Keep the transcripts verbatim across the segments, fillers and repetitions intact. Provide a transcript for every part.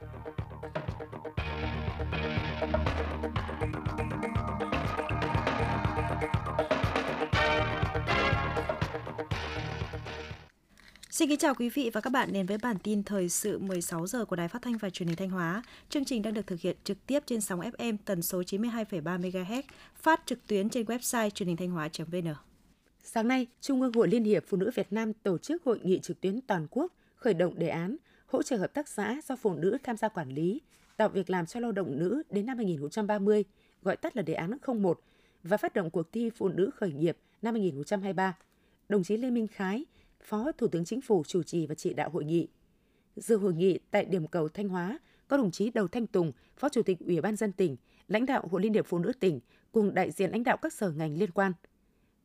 Xin kính chào quý vị và các bạn đến với bản tin thời sự mười sáu giờ của Đài Phát thanh và Truyền hình Thanh Hóa. Chương trình đang được thực hiện trực tiếp trên sóng ép em tần số chín mươi hai phẩy ba mê ga héc, phát trực tuyến trên website truyền hình thanh hóa chấm vê en. Sáng nay, Trung ương Hội Liên hiệp Phụ nữ Việt Nam tổ chức hội nghị trực tuyến toàn quốc khởi động đề án hỗ trợ hợp tác xã do phụ nữ tham gia quản lý, tạo việc làm cho lao động nữ đến năm hai không ba không, gọi tắt là đề án không một, và phát động cuộc thi phụ nữ khởi nghiệp năm hai không hai ba. Đồng chí Lê Minh Khái, Phó Thủ tướng Chính phủ chủ trì và chỉ đạo hội nghị. Dự hội nghị tại điểm cầu Thanh Hóa có đồng chí Đầu Thanh Tùng, Phó Chủ tịch Ủy ban nhân dân tỉnh, lãnh đạo Hội Liên hiệp Phụ nữ tỉnh cùng đại diện lãnh đạo các sở ngành liên quan.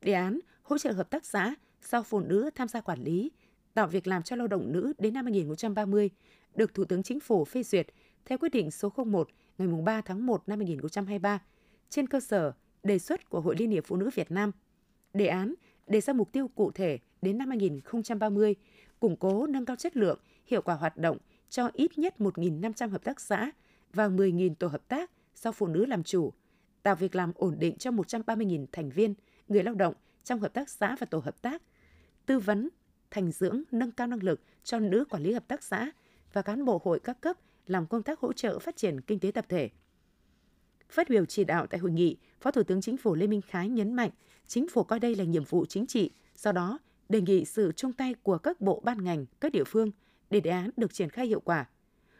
Đề án hỗ trợ hợp tác xã do phụ nữ tham gia quản lý, tạo việc làm cho lao động nữ đến năm hai không ba không được Thủ tướng Chính phủ phê duyệt theo quyết định số không một ngày ba tháng một năm hai không hai ba trên cơ sở đề xuất của Hội Liên hiệp Phụ nữ Việt Nam. Đề án đề ra mục tiêu cụ thể đến năm hai không ba không, củng cố nâng cao chất lượng, hiệu quả hoạt động cho ít nhất một nghìn năm trăm hợp tác xã và mười nghìn tổ hợp tác do phụ nữ làm chủ, tạo việc làm ổn định cho một trăm ba mươi nghìn thành viên, người lao động trong hợp tác xã và tổ hợp tác, tư vấn, thành dưỡng, nâng cao năng lực cho nữ quản lý hợp tác xã và cán bộ hội các cấp làm công tác hỗ trợ phát triển kinh tế tập thể. Phát biểu chỉ đạo tại hội nghị, Phó Thủ tướng Chính phủ Lê Minh Khái nhấn mạnh, Chính phủ coi đây là nhiệm vụ chính trị, do đó đề nghị sự chung tay của các bộ ban ngành, các địa phương để đề án được triển khai hiệu quả.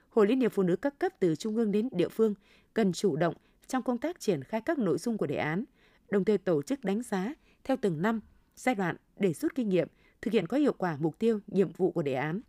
Hội Liên hiệp Phụ nữ các cấp từ trung ương đến địa phương cần chủ động trong công tác triển khai các nội dung của đề án, đồng thời tổ chức đánh giá theo từng năm, giai đoạn để rút kinh nghiệm, thực hiện có hiệu quả mục tiêu, nhiệm vụ của đề án.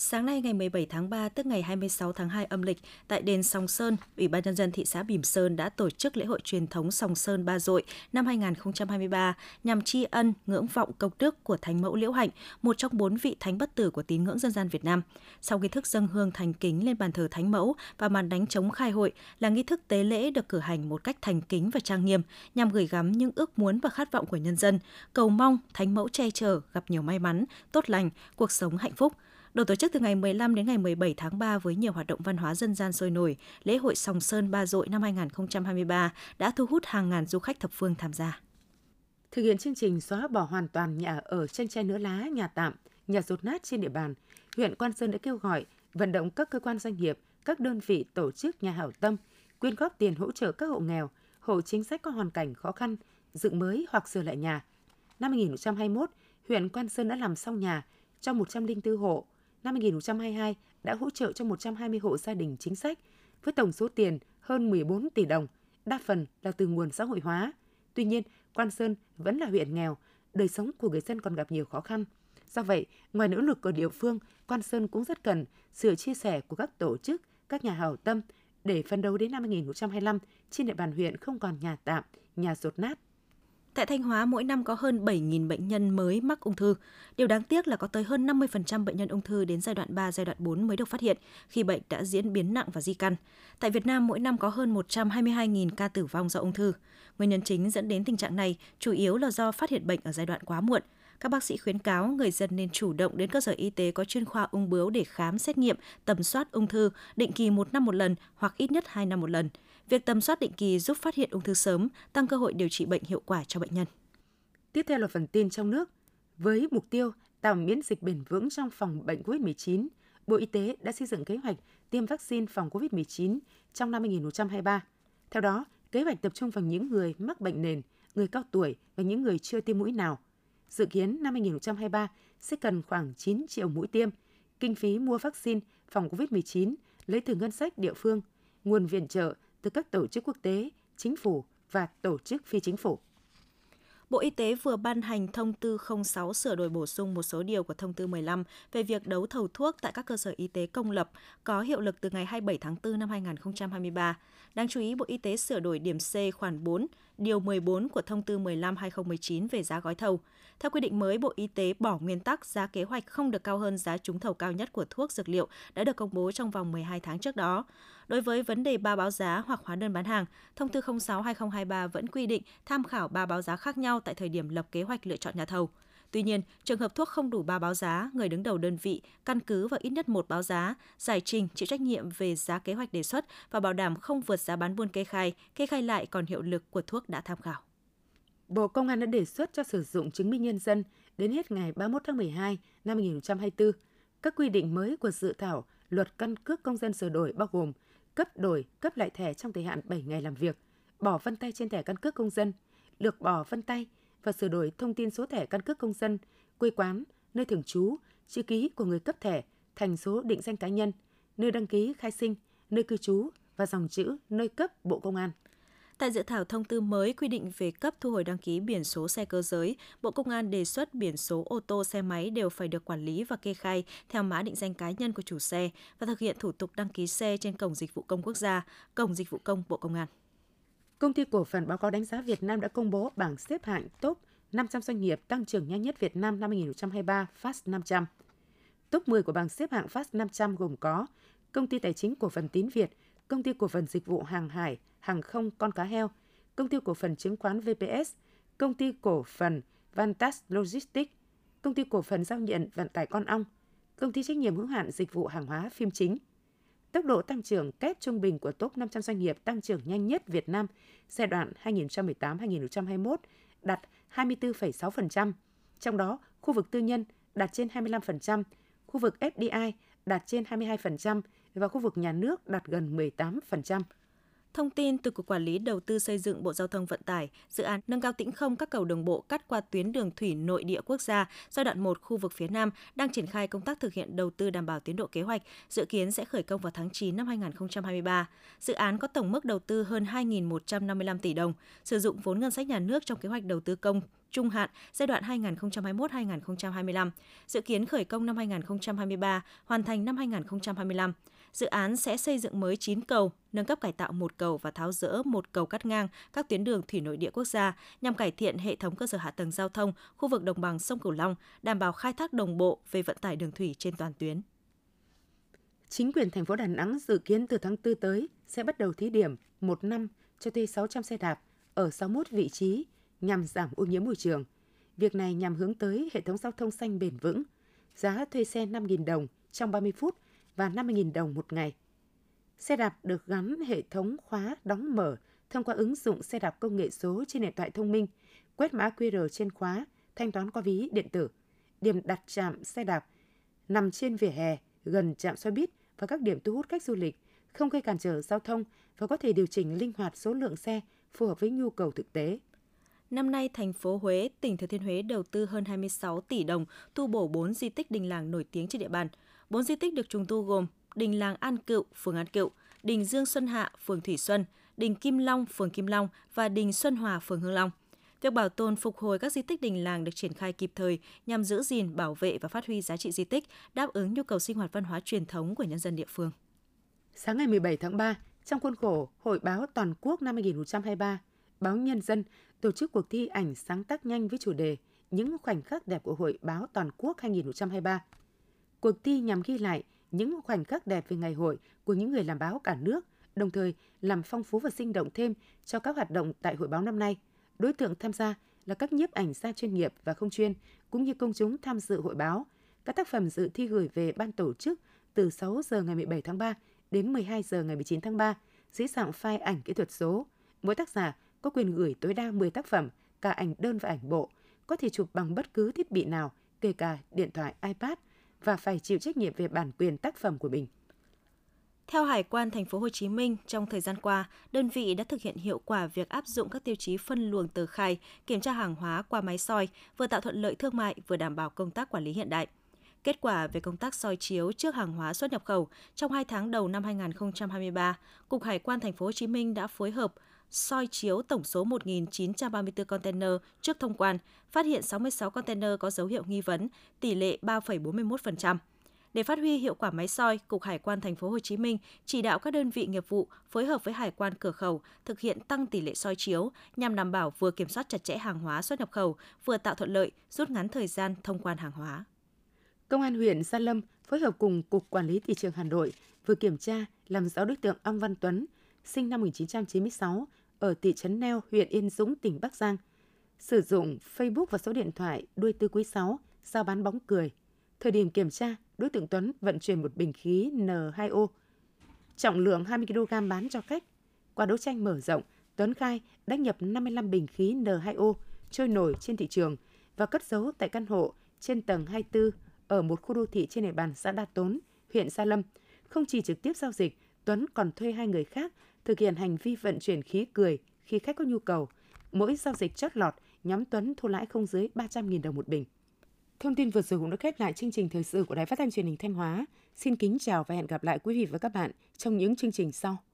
Sáng nay ngày mười bảy tháng ba tức ngày hai mươi sáu tháng hai âm lịch, tại đền Sòng Sơn, Ủy ban nhân dân thị xã Bỉm Sơn đã tổ chức lễ hội truyền thống Sòng Sơn Ba Dội năm hai không hai ba nhằm tri ân ngưỡng vọng công đức của Thánh mẫu Liễu Hạnh, một trong bốn vị thánh bất tử của tín ngưỡng dân gian Việt Nam. Sau nghi thức dâng hương thành kính lên bàn thờ Thánh mẫu và màn đánh trống khai hội là nghi thức tế lễ được cử hành một cách thành kính và trang nghiêm nhằm gửi gắm những ước muốn và khát vọng của nhân dân, cầu mong Thánh mẫu che chở gặp nhiều may mắn, tốt lành, cuộc sống hạnh phúc. Được tổ chức từ ngày mười lăm đến ngày mười bảy tháng ba với nhiều hoạt động văn hóa dân gian sôi nổi, lễ hội Sòng Sơn Ba Dội năm hai không hai ba đã thu hút hàng ngàn du khách thập phương tham gia. Thực hiện chương trình xóa bỏ hoàn toàn nhà ở tranh tre nứa lá, nhà tạm, nhà dột nát trên địa bàn, huyện Quan Sơn đã kêu gọi vận động các cơ quan doanh nghiệp, các đơn vị tổ chức nhà hảo tâm quyên góp tiền hỗ trợ các hộ nghèo, hộ chính sách có hoàn cảnh khó khăn dựng mới hoặc sửa lại nhà. Năm hai không hai mốt, huyện Quan Sơn đã làm xong nhà cho một trăm lẻ bốn hộ. Năm hai không hai hai đã hỗ trợ cho một trăm hai mươi hộ gia đình chính sách với tổng số tiền hơn mười bốn tỷ đồng, đa phần là từ nguồn xã hội hóa. Tuy nhiên, Quan Sơn vẫn là huyện nghèo, đời sống của người dân còn gặp nhiều khó khăn. Do vậy, ngoài nỗ lực của địa phương, Quan Sơn cũng rất cần sự chia sẻ của các tổ chức, các nhà hảo tâm để phấn đấu đến năm hai không hai lăm trên địa bàn huyện không còn nhà tạm, nhà dột nát. Tại Thanh Hóa, mỗi năm có hơn bảy nghìn bệnh nhân mới mắc ung thư. Điều đáng tiếc là có tới hơn năm mươi phần trăm bệnh nhân ung thư đến giai đoạn ba, giai đoạn bốn mới được phát hiện khi bệnh đã diễn biến nặng và di căn. Tại Việt Nam, mỗi năm có hơn một trăm hai mươi hai nghìn ca tử vong do ung thư. Nguyên nhân chính dẫn đến tình trạng này chủ yếu là do phát hiện bệnh ở giai đoạn quá muộn. Các bác sĩ khuyến cáo người dân nên chủ động đến cơ sở y tế có chuyên khoa ung bướu để khám, xét nghiệm, tầm soát ung thư định kỳ một năm một lần hoặc ít nhất hai năm một lần. Việc tầm soát định kỳ giúp phát hiện ung thư sớm, tăng cơ hội điều trị bệnh hiệu quả cho bệnh nhân. Tiếp theo là phần tin trong nước. Với mục tiêu tạo miễn dịch bền vững trong phòng bệnh covid mười chín, Bộ Y tế đã xây dựng kế hoạch tiêm vaccine phòng covid mười chín trong năm hai không hai ba. Theo đó, kế hoạch tập trung vào những người mắc bệnh nền, người cao tuổi và những người chưa tiêm mũi nào. Dự kiến năm hai không hai ba sẽ cần khoảng chín triệu mũi tiêm. Kinh phí mua vaccine phòng covid mười chín lấy từ ngân sách địa phương, nguồn viện trợ từ các tổ chức quốc tế, chính phủ và tổ chức phi chính phủ. Bộ Y tế vừa ban hành thông tư không sáu sửa đổi bổ sung một số điều của thông tư mười lăm về việc đấu thầu thuốc tại các cơ sở y tế công lập có hiệu lực từ ngày hai mươi bảy tháng tư năm hai không hai ba. Đáng chú ý, Bộ Y tế sửa đổi điểm C khoản bốn, điều mười bốn của thông tư mười lăm trên hai không một chín về giá gói thầu. Theo quy định mới, Bộ Y tế bỏ nguyên tắc giá kế hoạch không được cao hơn giá trúng thầu cao nhất của thuốc dược liệu đã được công bố trong vòng mười hai tháng trước đó. Đối với vấn đề ba báo giá hoặc hóa đơn bán hàng, thông tư không sáu trên hai không hai ba vẫn quy định tham khảo ba báo giá khác nhau tại thời điểm lập kế hoạch lựa chọn nhà thầu. Tuy nhiên, trường hợp thuốc không đủ ba báo giá, người đứng đầu đơn vị căn cứ vào ít nhất một báo giá, giải trình chịu trách nhiệm về giá kế hoạch đề xuất và bảo đảm không vượt giá bán buôn kê khai, kê khai lại còn hiệu lực của thuốc đã tham khảo. Bộ Công an đã đề xuất cho sử dụng chứng minh nhân dân đến hết ngày ba mươi mốt tháng mười hai năm hai nghìn không trăm hai mươi tư. Các quy định mới của dự thảo luật căn cước công dân sửa đổi bao gồm cấp đổi, cấp lại thẻ trong thời hạn bảy ngày làm việc, bỏ vân tay trên thẻ căn cước công dân, lược bỏ vân tay và sửa đổi thông tin số thẻ căn cước công dân, quê quán, nơi thường trú, chữ ký của người cấp thẻ thành số định danh cá nhân, nơi đăng ký khai sinh, nơi cư trú và dòng chữ nơi cấp Bộ Công an. Tại dự thảo thông tư mới quy định về cấp thu hồi đăng ký biển số xe cơ giới, Bộ Công an đề xuất biển số ô tô xe máy đều phải được quản lý và kê khai theo mã định danh cá nhân của chủ xe và thực hiện thủ tục đăng ký xe trên Cổng Dịch vụ Công Quốc gia, Cổng Dịch vụ Công Bộ Công an. Công ty cổ phần báo cáo đánh giá Việt Nam đã công bố bảng xếp hạng top năm trăm doanh nghiệp tăng trưởng nhanh nhất Việt Nam năm hai nghìn không trăm hai mươi ba Fast năm trăm. Top mười của bảng xếp hạng Fast năm trăm gồm có Công ty Tài chính cổ phần Tín Việt, Công ty cổ phần Dịch vụ Hàng hải, Hàng không Con Cá Heo, Công ty cổ phần Chứng khoán vê pê ét, Công ty cổ phần Vantas Logistics, Công ty cổ phần Giao nhận Vận tải Con Ong, Công ty trách nhiệm hữu hạn Dịch vụ Hàng hóa Phim Chính. Tốc độ tăng trưởng kép trung bình của top năm trăm doanh nghiệp tăng trưởng nhanh nhất Việt Nam giai đoạn hai nghìn không trăm mười tám đến hai nghìn không trăm hai mươi mốt đạt hai mươi tư phẩy sáu phần trăm, trong đó khu vực tư nhân đạt trên hai mươi lăm phần trăm, khu vực ép đê i đạt trên hai mươi hai phần trăm và khu vực nhà nước đạt gần mười tám phần trăm. Thông tin từ Cục Quản lý Đầu tư Xây dựng Bộ Giao thông Vận tải, dự án nâng cao tĩnh không các cầu đường bộ cắt qua tuyến đường thủy nội địa quốc gia giai đoạn một khu vực phía Nam đang triển khai công tác thực hiện đầu tư đảm bảo tiến độ kế hoạch, dự kiến sẽ khởi công vào tháng chín năm hai nghìn không trăm hai mươi ba. Dự án có tổng mức đầu tư hơn hai nghìn một trăm năm mươi lăm tỷ đồng, sử dụng vốn ngân sách nhà nước trong kế hoạch đầu tư công trung hạn giai đoạn hai nghìn không trăm hai mươi mốt đến hai nghìn không trăm hai mươi lăm, dự kiến khởi công năm hai nghìn không trăm hai mươi ba, hoàn thành năm hai nghìn không trăm hai mươi lăm. Dự án sẽ xây dựng mới chín cầu, nâng cấp cải tạo một cầu và tháo dỡ một cầu cắt ngang các tuyến đường thủy nội địa quốc gia nhằm cải thiện hệ thống cơ sở hạ tầng giao thông khu vực đồng bằng sông Cửu Long, đảm bảo khai thác đồng bộ về vận tải đường thủy trên toàn tuyến. Chính quyền thành phố Đà Nẵng dự kiến từ tháng tư tới sẽ bắt đầu thí điểm một năm cho thuê sáu trăm xe đạp ở sáu mươi mốt vị trí nhằm giảm ô nhiễm môi trường. Việc này nhằm hướng tới hệ thống giao thông xanh bền vững. Giá thuê xe năm nghìn đồng trong ba mươi phút và năm mươi nghìn đồng một ngày. Xe đạp được gắn hệ thống khóa đóng mở thông qua ứng dụng xe đạp công nghệ số trên điện thoại thông minh, quét mã quy rờ trên khóa, thanh toán qua ví điện tử. Điểm đặt trạm xe đạp nằm trên vỉa hè, gần trạm xe buýt và các điểm thu hút khách du lịch, không gây cản trở giao thông và có thể điều chỉnh linh hoạt số lượng xe phù hợp với nhu cầu thực tế. Năm nay, thành phố Huế, tỉnh Thừa Thiên Huế đầu tư hơn hai mươi sáu tỷ đồng tu bổ bốn di tích đình làng nổi tiếng trên địa bàn. bốn di tích được trùng tu gồm đình làng An Cựu, phường An Cựu, đình Dương Xuân Hạ, phường Thủy Xuân, đình Kim Long, phường Kim Long và đình Xuân Hòa, phường Hương Long. Việc bảo tồn phục hồi các di tích đình làng được triển khai kịp thời nhằm giữ gìn, bảo vệ và phát huy giá trị di tích, đáp ứng nhu cầu sinh hoạt văn hóa truyền thống của nhân dân địa phương. Sáng ngày mười bảy tháng ba, trong khuôn khổ Hội báo toàn quốc năm hai nghìn không trăm hai mươi ba, Báo Nhân dân tổ chức cuộc thi ảnh sáng tác nhanh với chủ đề Những khoảnh khắc đẹp của Hội báo toàn quốc hai nghìn không trăm hai mươi ba. Cuộc thi nhằm ghi lại những khoảnh khắc đẹp về ngày hội của những người làm báo cả nước, đồng thời làm phong phú và sinh động thêm cho các hoạt động tại Hội báo năm nay. Đối tượng tham gia là các nhiếp ảnh gia chuyên nghiệp và không chuyên, cũng như công chúng tham dự Hội báo. Các tác phẩm dự thi gửi về ban tổ chức từ sáu giờ ngày mười bảy tháng ba đến mười hai giờ ngày mười chín tháng ba, dưới dạng file ảnh kỹ thuật số. Mỗi tác giả có quyền gửi tối đa mười tác phẩm, cả ảnh đơn và ảnh bộ, có thể chụp bằng bất cứ thiết bị nào, kể cả điện thoại, iPad, và phải chịu trách nhiệm về bản quyền tác phẩm của mình. Theo Hải quan thành phố Hồ Chí Minh, trong thời gian qua, đơn vị đã thực hiện hiệu quả việc áp dụng các tiêu chí phân luồng tờ khai, kiểm tra hàng hóa qua máy soi, vừa tạo thuận lợi thương mại, vừa đảm bảo công tác quản lý hiện đại. Kết quả về công tác soi chiếu trước hàng hóa xuất nhập khẩu trong hai tháng đầu năm hai nghìn không trăm hai mươi ba, Cục Hải quan thành phố Hồ Chí Minh đã phối hợp soi chiếu tổng số một nghìn chín trăm ba mươi tư container trước thông quan, phát hiện sáu mươi sáu container có dấu hiệu nghi vấn, tỷ lệ ba phẩy bốn mươi mốt phần trăm. Để phát huy hiệu quả máy soi, Cục Hải quan thành phố Hồ Chí Minh chỉ đạo các đơn vị nghiệp vụ phối hợp với hải quan cửa khẩu thực hiện tăng tỷ lệ soi chiếu nhằm đảm bảo vừa kiểm soát chặt chẽ hàng hóa xuất nhập khẩu, vừa tạo thuận lợi, rút ngắn thời gian thông quan hàng hóa. Công an huyện Sa Lâm phối hợp cùng Cục Quản lý thị trường Hà Nội vừa kiểm tra làm rõ đối tượng Âm Văn Tuấn, sinh năm một nghìn chín trăm chín mươi sáu, ở thị trấn Neo, huyện Yên Dũng, tỉnh Bắc Giang. sử dụng Facebook và số điện thoại đuôi tư quý sáu, giao bán bóng cười. Thời điểm kiểm tra, đối tượng Tuấn vận chuyển một bình khí en hai o, trọng lượng hai mươi ki lô gam bán cho khách. Qua đấu tranh mở rộng, Tuấn khai đã nhập năm mươi lăm bình khí en hai o trôi nổi trên thị trường và cất giấu tại căn hộ trên tầng hai mươi tư ở một khu đô thị trên địa bàn xã Đa Tốn, huyện Sa Lâm. Không chỉ trực tiếp giao dịch, Tuấn còn thuê hai người khác thực hiện hành vi vận chuyển khí cười khi khách có nhu cầu. Mỗi giao dịch chót lọt, nhóm Tuấn thu lãi không dưới ba trăm nghìn đồng một bình. Thông tin vừa rồi cũng đã khép lại chương trình thời sự của Đài Phát thanh Truyền hình Thanh Hóa. Xin kính chào và hẹn gặp lại quý vị và các bạn trong những chương trình sau.